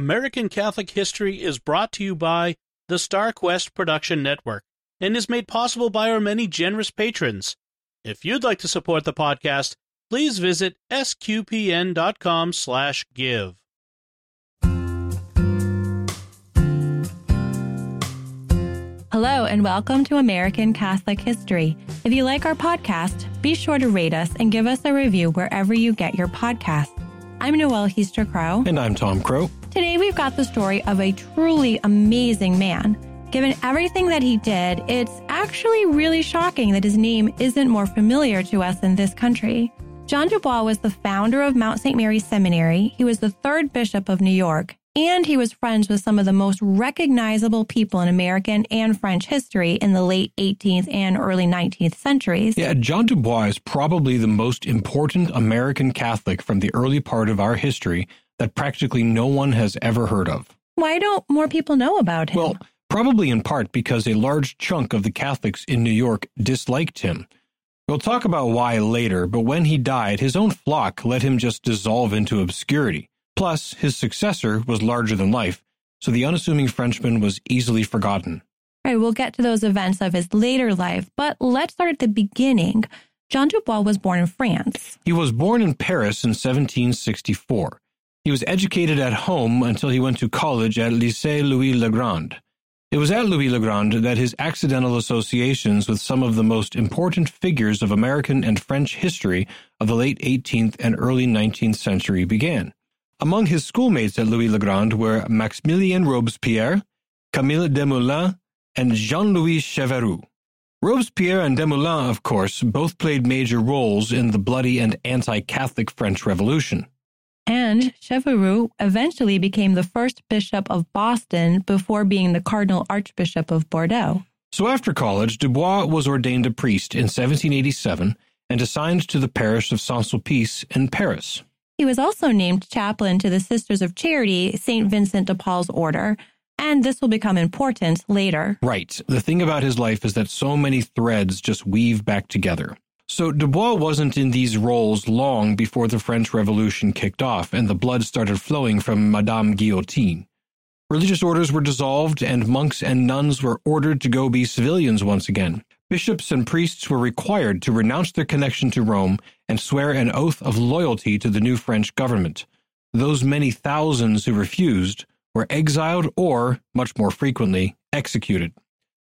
American Catholic History is brought to you by the StarQuest Production Network and is made possible by our many generous patrons. If you'd like to support the podcast, please visit sqpn.com/give. Hello and welcome to American Catholic History. If you like our podcast, be sure to rate us and give us a review wherever you get your podcasts. I'm Noel Heaster Crow. And I'm Tom Crow. Today we've got the story of a truly amazing man. Given everything that he did, it's actually really shocking that his name isn't more familiar to us in this country. John Dubois was the founder of Mount St. Mary Seminary. He was the third bishop of New York. And he was friends with some of the most recognizable people in American and French history in the late 18th and early 19th centuries. Yeah, John Dubois is probably the most important American Catholic from the early part of our history that practically no one has ever heard of. Why don't more people know about him? Well, probably in part because a large chunk of the Catholics in New York disliked him. We'll talk about why later, but when he died, his own flock let him just dissolve into obscurity. Plus, his successor was larger than life, so the unassuming Frenchman was easily forgotten. All right, we'll get to those events of his later life, but let's start at the beginning. John Dubois was born in France. He was born in Paris in 1764. He was educated at home until he went to college at Lycée Louis-le-Grand. It was at Louis-le-Grand that his accidental associations with some of the most important figures of American and French history of the late 18th and early 19th century began. Among his schoolmates at Louis-le-Grand were Maximilien Robespierre, Camille Desmoulins, and Jean Louis Cheveroux. Robespierre and Desmoulins, of course, both played major roles in the bloody and anti-Catholic French Revolution. And Cheveroux eventually became the first bishop of Boston before being the Cardinal Archbishop of Bordeaux. So after college, Dubois was ordained a priest in 1787 and assigned to the parish of Saint-Sulpice in Paris. He was also named chaplain to the Sisters of Charity, Saint Vincent de Paul's order, and this will become important later. Right. The thing about his life is that so many threads just weave back together. So Dubois wasn't in these roles long before the French Revolution kicked off and the blood started flowing from Madame Guillotine. Religious orders were dissolved and monks and nuns were ordered to go be civilians once again. Bishops and priests were required to renounce their connection to Rome and swear an oath of loyalty to the new French government. Those many thousands who refused were exiled or, much more frequently, executed.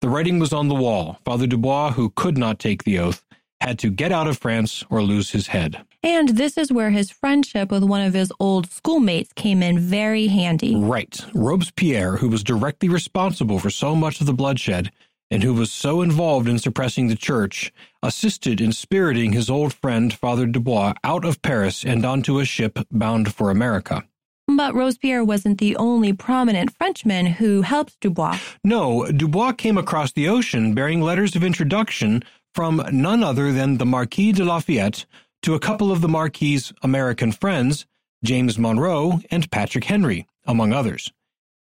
The writing was on the wall. Father Dubois, who could not take the oath, had to get out of France or lose his head. And this is where his friendship with one of his old schoolmates came in very handy. Right. Robespierre, who was directly responsible for so much of the bloodshed, and who was so involved in suppressing the church, assisted in spiriting his old friend, Father Dubois, out of Paris and onto a ship bound for America. But Robespierre wasn't the only prominent Frenchman who helped Dubois. No, Dubois came across the ocean bearing letters of introduction from none other than the Marquis de Lafayette to a couple of the Marquis's American friends, James Monroe and Patrick Henry, among others.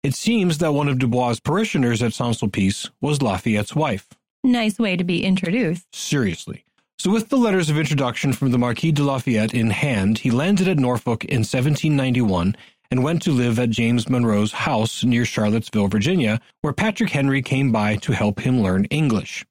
It seems that one of Dubois' parishioners at Saint-Sulpice was Lafayette's wife. Nice way to be introduced. Seriously. So with the letters of introduction from the Marquis de Lafayette in hand, he landed at Norfolk in 1791 and went to live at James Monroe's house near Charlottesville, Virginia, where Patrick Henry came by to help him learn English.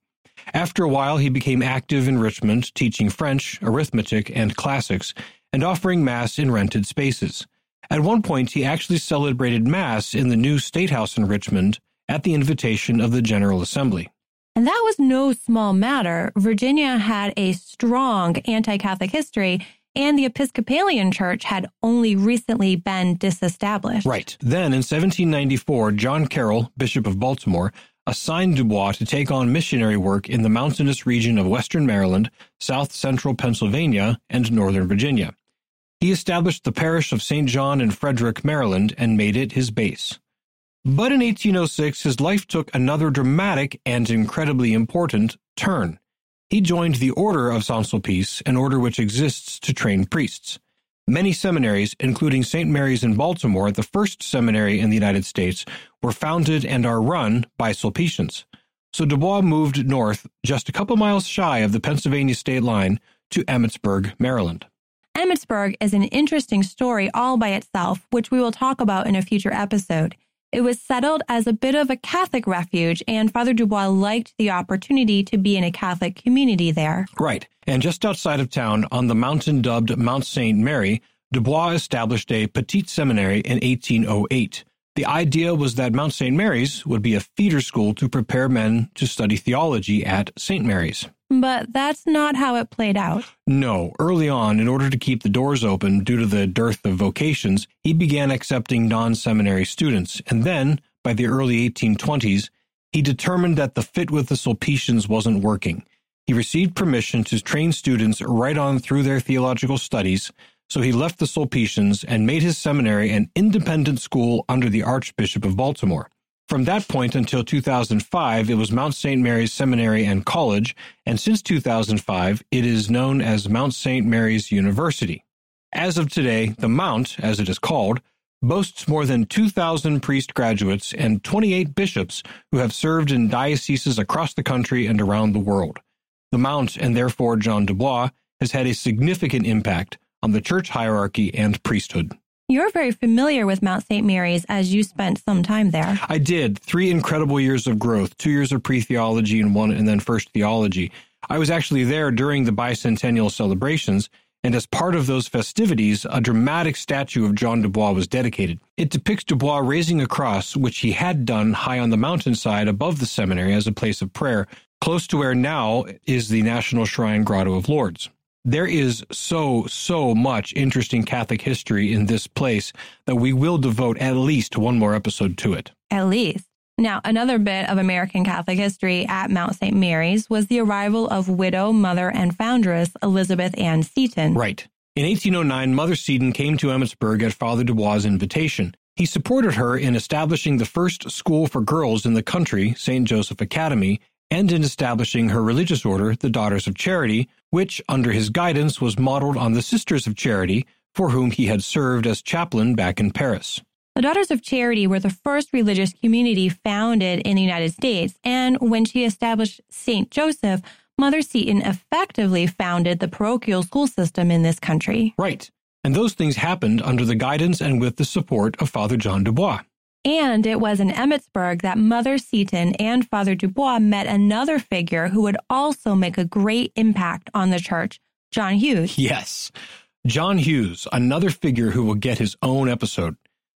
After a while, he became active in Richmond, teaching French, arithmetic, and classics, and offering Mass in rented spaces. At one point, he actually celebrated Mass in the new State House in Richmond at the invitation of the General Assembly. And that was no small matter. Virginia had a strong anti-Catholic history, and the Episcopalian Church had only recently been disestablished. Right. Then, in 1794, John Carroll, Bishop of Baltimore, assigned Dubois to take on missionary work in the mountainous region of western Maryland, south-central Pennsylvania, and northern Virginia. He established the parish of St. John in Frederick, Maryland, and made it his base. But in 1806, his life took another dramatic and incredibly important turn. He joined the Order of Saint-Sulpice, an order which exists to train priests. Many seminaries, including St. Mary's in Baltimore, the first seminary in the United States, were founded and are run by Sulpicians. So Dubois moved north, just a couple miles shy of the Pennsylvania state line, to Emmitsburg, Maryland. Emmitsburg is an interesting story all by itself, which we will talk about in a future episode. It was settled as a bit of a Catholic refuge, and Father Dubois liked the opportunity to be in a Catholic community there. Right. And just outside of town, on the mountain dubbed Mount St. Mary, Dubois established a petite seminary in 1808. The idea was that Mount St. Mary's would be a feeder school to prepare men to study theology at St. Mary's. But that's not how it played out. No. Early on, in order to keep the doors open due to the dearth of vocations, he began accepting non-seminary students. And then, by the early 1820s, he determined that the fit with the Sulpicians wasn't working. He received permission to train students right on through their theological studies, so he left the Sulpicians and made his seminary an independent school under the Archbishop of Baltimore. From that point until 2005, it was Mount St. Mary's Seminary and College, and since 2005, it is known as Mount St. Mary's University. As of today, the Mount, as it is called, boasts more than 2,000 priest graduates and 28 bishops who have served in dioceses across the country and around the world. The Mount, and therefore John Dubois, has had a significant impact on the church hierarchy and priesthood. You're very familiar with Mount St. Mary's as you spent some time there. I did. 3 incredible years of growth, 2 years of pre-theology and 1 and then first theology. I was actually there during the bicentennial celebrations, and as part of those festivities, a dramatic statue of John Dubois was dedicated. It depicts Dubois raising a cross, which he had done high on the mountainside above the seminary as a place of prayer, close to where now is the National Shrine Grotto of Lourdes. There is so much interesting Catholic history in this place that we will devote at least 1 more episode to it. At least. Now, another bit of American Catholic history at Mount St. Mary's was the arrival of widow, mother, and foundress Elizabeth Ann Seton. Right. In 1809, Mother Seton came to Emmitsburg at Father Dubois' invitation. He supported her in establishing the first school for girls in the country, St. Joseph Academy, and in establishing her religious order, the Daughters of Charity, which, under his guidance, was modeled on the Sisters of Charity, for whom he had served as chaplain back in Paris. The Daughters of Charity were the first religious community founded in the United States, and when she established St. Joseph, Mother Seton effectively founded the parochial school system in this country. Right, and those things happened under the guidance and with the support of Father John Dubois. And it was in Emmitsburg that Mother Seton and Father Dubois met another figure who would also make a great impact on the church, John Hughes. Yes, John Hughes, another figure who will get his own episode.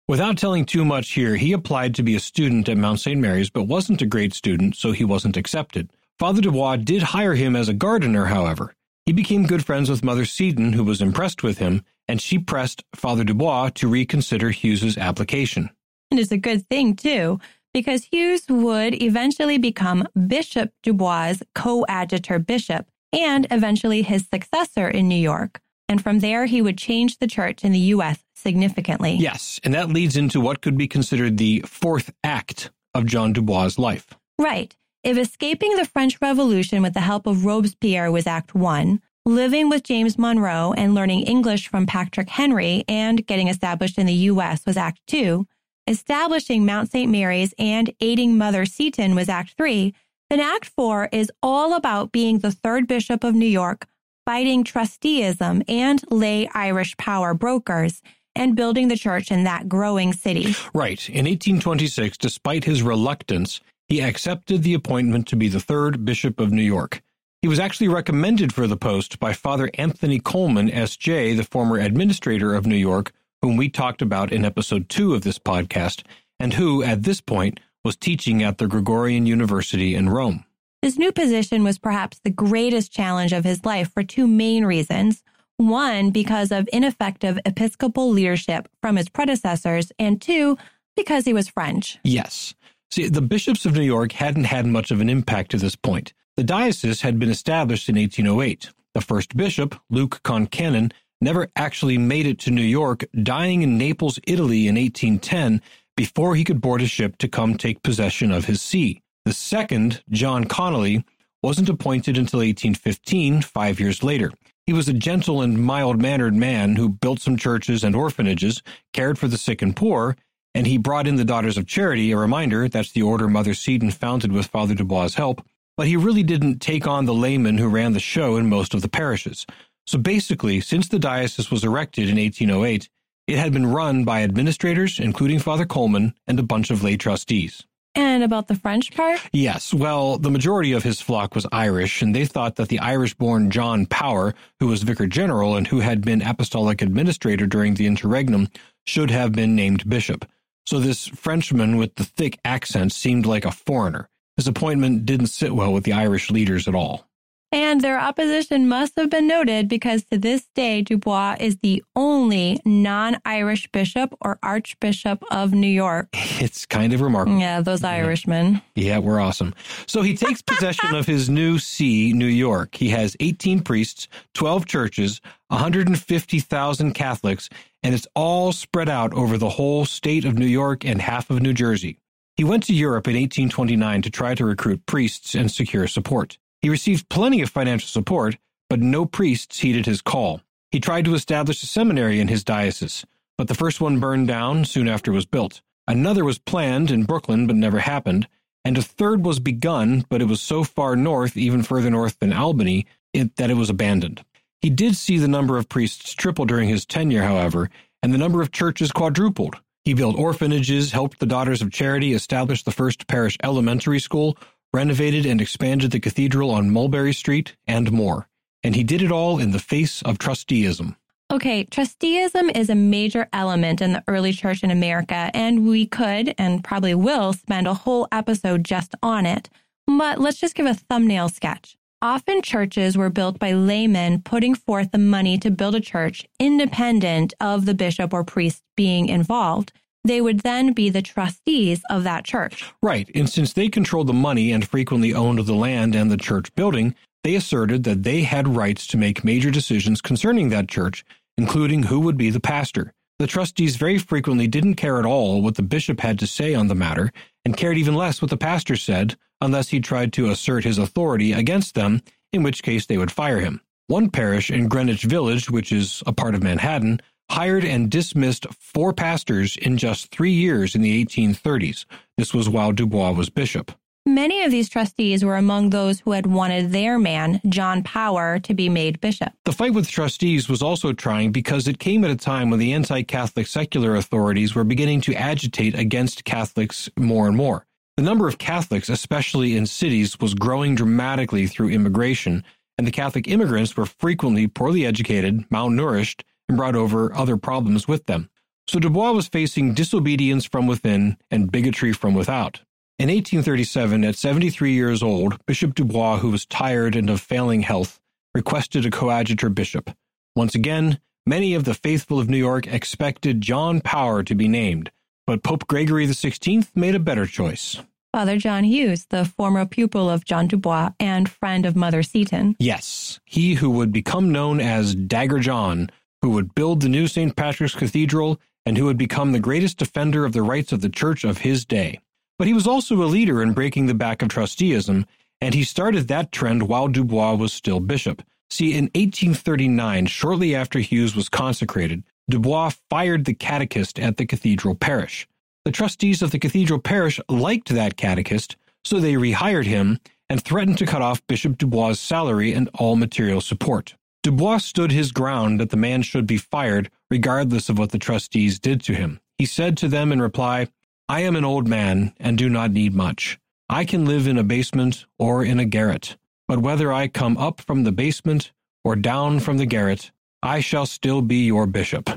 Without telling too much here, he applied to be a student at Mount St. Mary's, but wasn't a great student, so he wasn't accepted. Father Dubois did hire him as a gardener, however. He became good friends with Mother Seton, who was impressed with him, and she pressed Father Dubois to reconsider Hughes's application. And it's a good thing, too, because Hughes would eventually become Bishop Dubois' coadjutor bishop and eventually his successor in New York. And from there, he would change the church in the U.S. significantly. Yes, and that leads into what could be considered the 4th act of John Dubois' life. Right. If escaping the French Revolution with the help of Robespierre was Act 1, living with James Monroe and learning English from Patrick Henry and getting established in the U.S. was Act 2, establishing Mount St. Mary's and aiding Mother Seton was Act 3, then Act 4 is all about being the 3rd Bishop of New York, fighting trusteeism and lay Irish power brokers, and building the church in that growing city. Right. In 1826, despite his reluctance, he accepted the appointment to be the 3rd Bishop of New York. He was actually recommended for the post by Father Anthony Coleman, S.J., the former administrator of New York, whom we talked about in episode 2 of this podcast, and who, at this point, was teaching at the Gregorian University in Rome. This new position was perhaps the greatest challenge of his life for 2 main reasons. 1, because of ineffective Episcopal leadership from his predecessors, and 2, because he was French. Yes. See, the bishops of New York hadn't had much of an impact to this point. The diocese had been established in 1808. The first bishop, Luke Concanon, never actually made it to New York, dying in Naples, Italy in 1810 before he could board a ship to come take possession of his see. The second, John Connolly, wasn't appointed until 1815, 5 years later. He was a gentle and mild-mannered man who built some churches and orphanages, cared for the sick and poor, and he brought in the Daughters of Charity, a reminder, that's the order Mother Seton founded with Father Dubois' help, but he really didn't take on the laymen who ran the show in most of the parishes. So basically, since the diocese was erected in 1808, it had been run by administrators, including Father Coleman, and a bunch of lay trustees. And about the French part? Yes. Well, the majority of his flock was Irish, and they thought that the Irish-born John Power, who was vicar general and who had been apostolic administrator during the interregnum, should have been named bishop. So this Frenchman with the thick accent seemed like a foreigner. His appointment didn't sit well with the Irish leaders at all. And their opposition must have been noted, because to this day, Dubois is the only non-Irish bishop or archbishop of New York. It's kind of remarkable. Yeah, those Irishmen. Yeah, we're awesome. So he takes possession of his new see, New York. He has 18 priests, 12 churches, 150,000 Catholics, and it's all spread out over the whole state of New York and half of New Jersey. He went to Europe in 1829 to try to recruit priests and secure support. He received plenty of financial support, but no priests heeded his call. He tried to establish a seminary in his diocese, but the first one burned down soon after it was built. Another was planned in Brooklyn, but never happened. And a third was begun, but it was so far north, even further north than Albany, that it was abandoned. He did see the number of priests triple during his tenure, however, and the number of churches quadrupled. He built orphanages, helped the Daughters of Charity establish the first parish elementary school, renovated and expanded the cathedral on Mulberry Street, and more. And he did it all in the face of trusteeism. Okay, trusteeism is a major element in the early church in America, and we could, and probably will, spend a whole episode just on it. But let's just give a thumbnail sketch. Often churches were built by laymen putting forth the money to build a church independent of the bishop or priest being involved. They would then be the trustees of that church. Right, and since they controlled the money and frequently owned the land and the church building, they asserted that they had rights to make major decisions concerning that church, including who would be the pastor. The trustees very frequently didn't care at all what the bishop had to say on the matter, and cared even less what the pastor said, unless he tried to assert his authority against them, in which case they would fire him. One parish in Greenwich Village, which is a part of Manhattan, hired and dismissed 4 pastors in just 3 years in the 1830s. This was while Dubois was bishop. Many of these trustees were among those who had wanted their man, John Power, to be made bishop. The fight with trustees was also trying because it came at a time when the anti-Catholic secular authorities were beginning to agitate against Catholics more and more. The number of Catholics, especially in cities, was growing dramatically through immigration, and the Catholic immigrants were frequently poorly educated, malnourished, and brought over other problems with them. So Dubois was facing disobedience from within and bigotry from without. In 1837, at 73 years old, Bishop Dubois, who was tired and of failing health, requested a coadjutor bishop. Once again, many of the faithful of New York expected John Power to be named, but Pope Gregory XVI made a better choice. Father John Hughes, the former pupil of John Dubois and friend of Mother Seton. Yes, he who would become known as Dagger John, who would build the new St. Patrick's Cathedral, and who would become the greatest defender of the rights of the church of his day. But he was also a leader in breaking the back of trusteeism, and he started that trend while Dubois was still bishop. See, in 1839, shortly after Hughes was consecrated, Dubois fired the catechist at the cathedral parish. The trustees of the cathedral parish liked that catechist, so they rehired him and threatened to cut off Bishop Dubois' salary and all material support. Dubois stood his ground that the man should be fired, regardless of what the trustees did to him. He said to them in reply, "I am an old man and do not need much. I can live in a basement or in a garret. But whether I come up from the basement or down from the garret, I shall still be your bishop."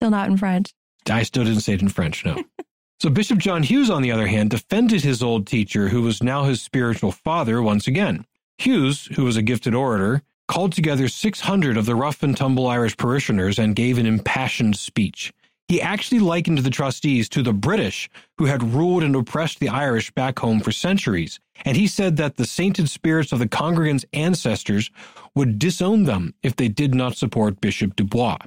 Still not in French. I still didn't say it in French, no. So Bishop John Hughes, on the other hand, defended his old teacher, who was now his spiritual father once again. Hughes, who was a gifted orator, called together 600 of the rough-and-tumble Irish parishioners and gave an impassioned speech. He actually likened the trustees to the British, who had ruled and oppressed the Irish back home for centuries, and he said that the sainted spirits of the congregants' ancestors would disown them if they did not support Bishop Dubois.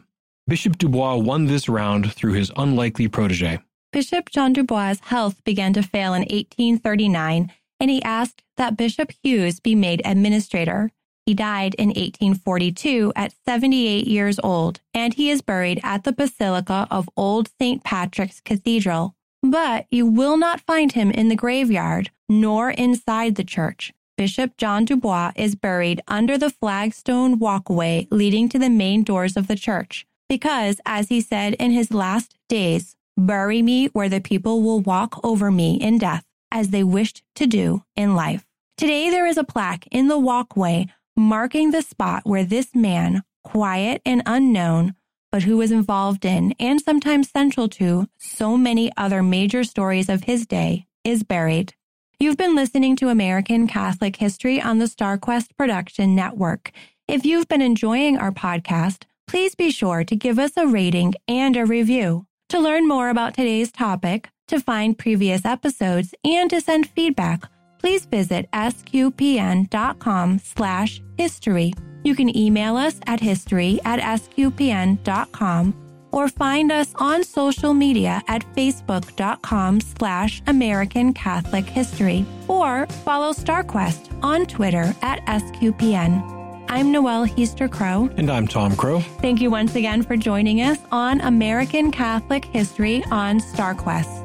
Bishop Dubois won this round through his unlikely protege. Bishop John Dubois' health began to fail in 1839, and he asked that Bishop Hughes be made administrator. He died in 1842 at 78 years old, and he is buried at the Basilica of Old St. Patrick's Cathedral. But you will not find him in the graveyard, nor inside the church. Bishop John Dubois is buried under the flagstone walkway leading to the main doors of the church, because, as he said in his last days, "Bury me where the people will walk over me in death, as they wished to do in life." Today there is a plaque in the walkway marking the spot where this man, quiet and unknown, but who was involved in and sometimes central to so many other major stories of his day, is buried. You've been listening to American Catholic History on the StarQuest Production Network. If you've been enjoying our podcast, please be sure to give us a rating and a review. To learn more about today's topic, to find previous episodes, and to send feedback, please visit sqpn.com/history. You can email us at history@sqpn.com or find us on social media at facebook.com/American Catholic History or follow StarQuest on Twitter at SQPN. I'm Noel Heaster Crow. And I'm Tom Crow. Thank you once again for joining us on American Catholic History on StarQuest.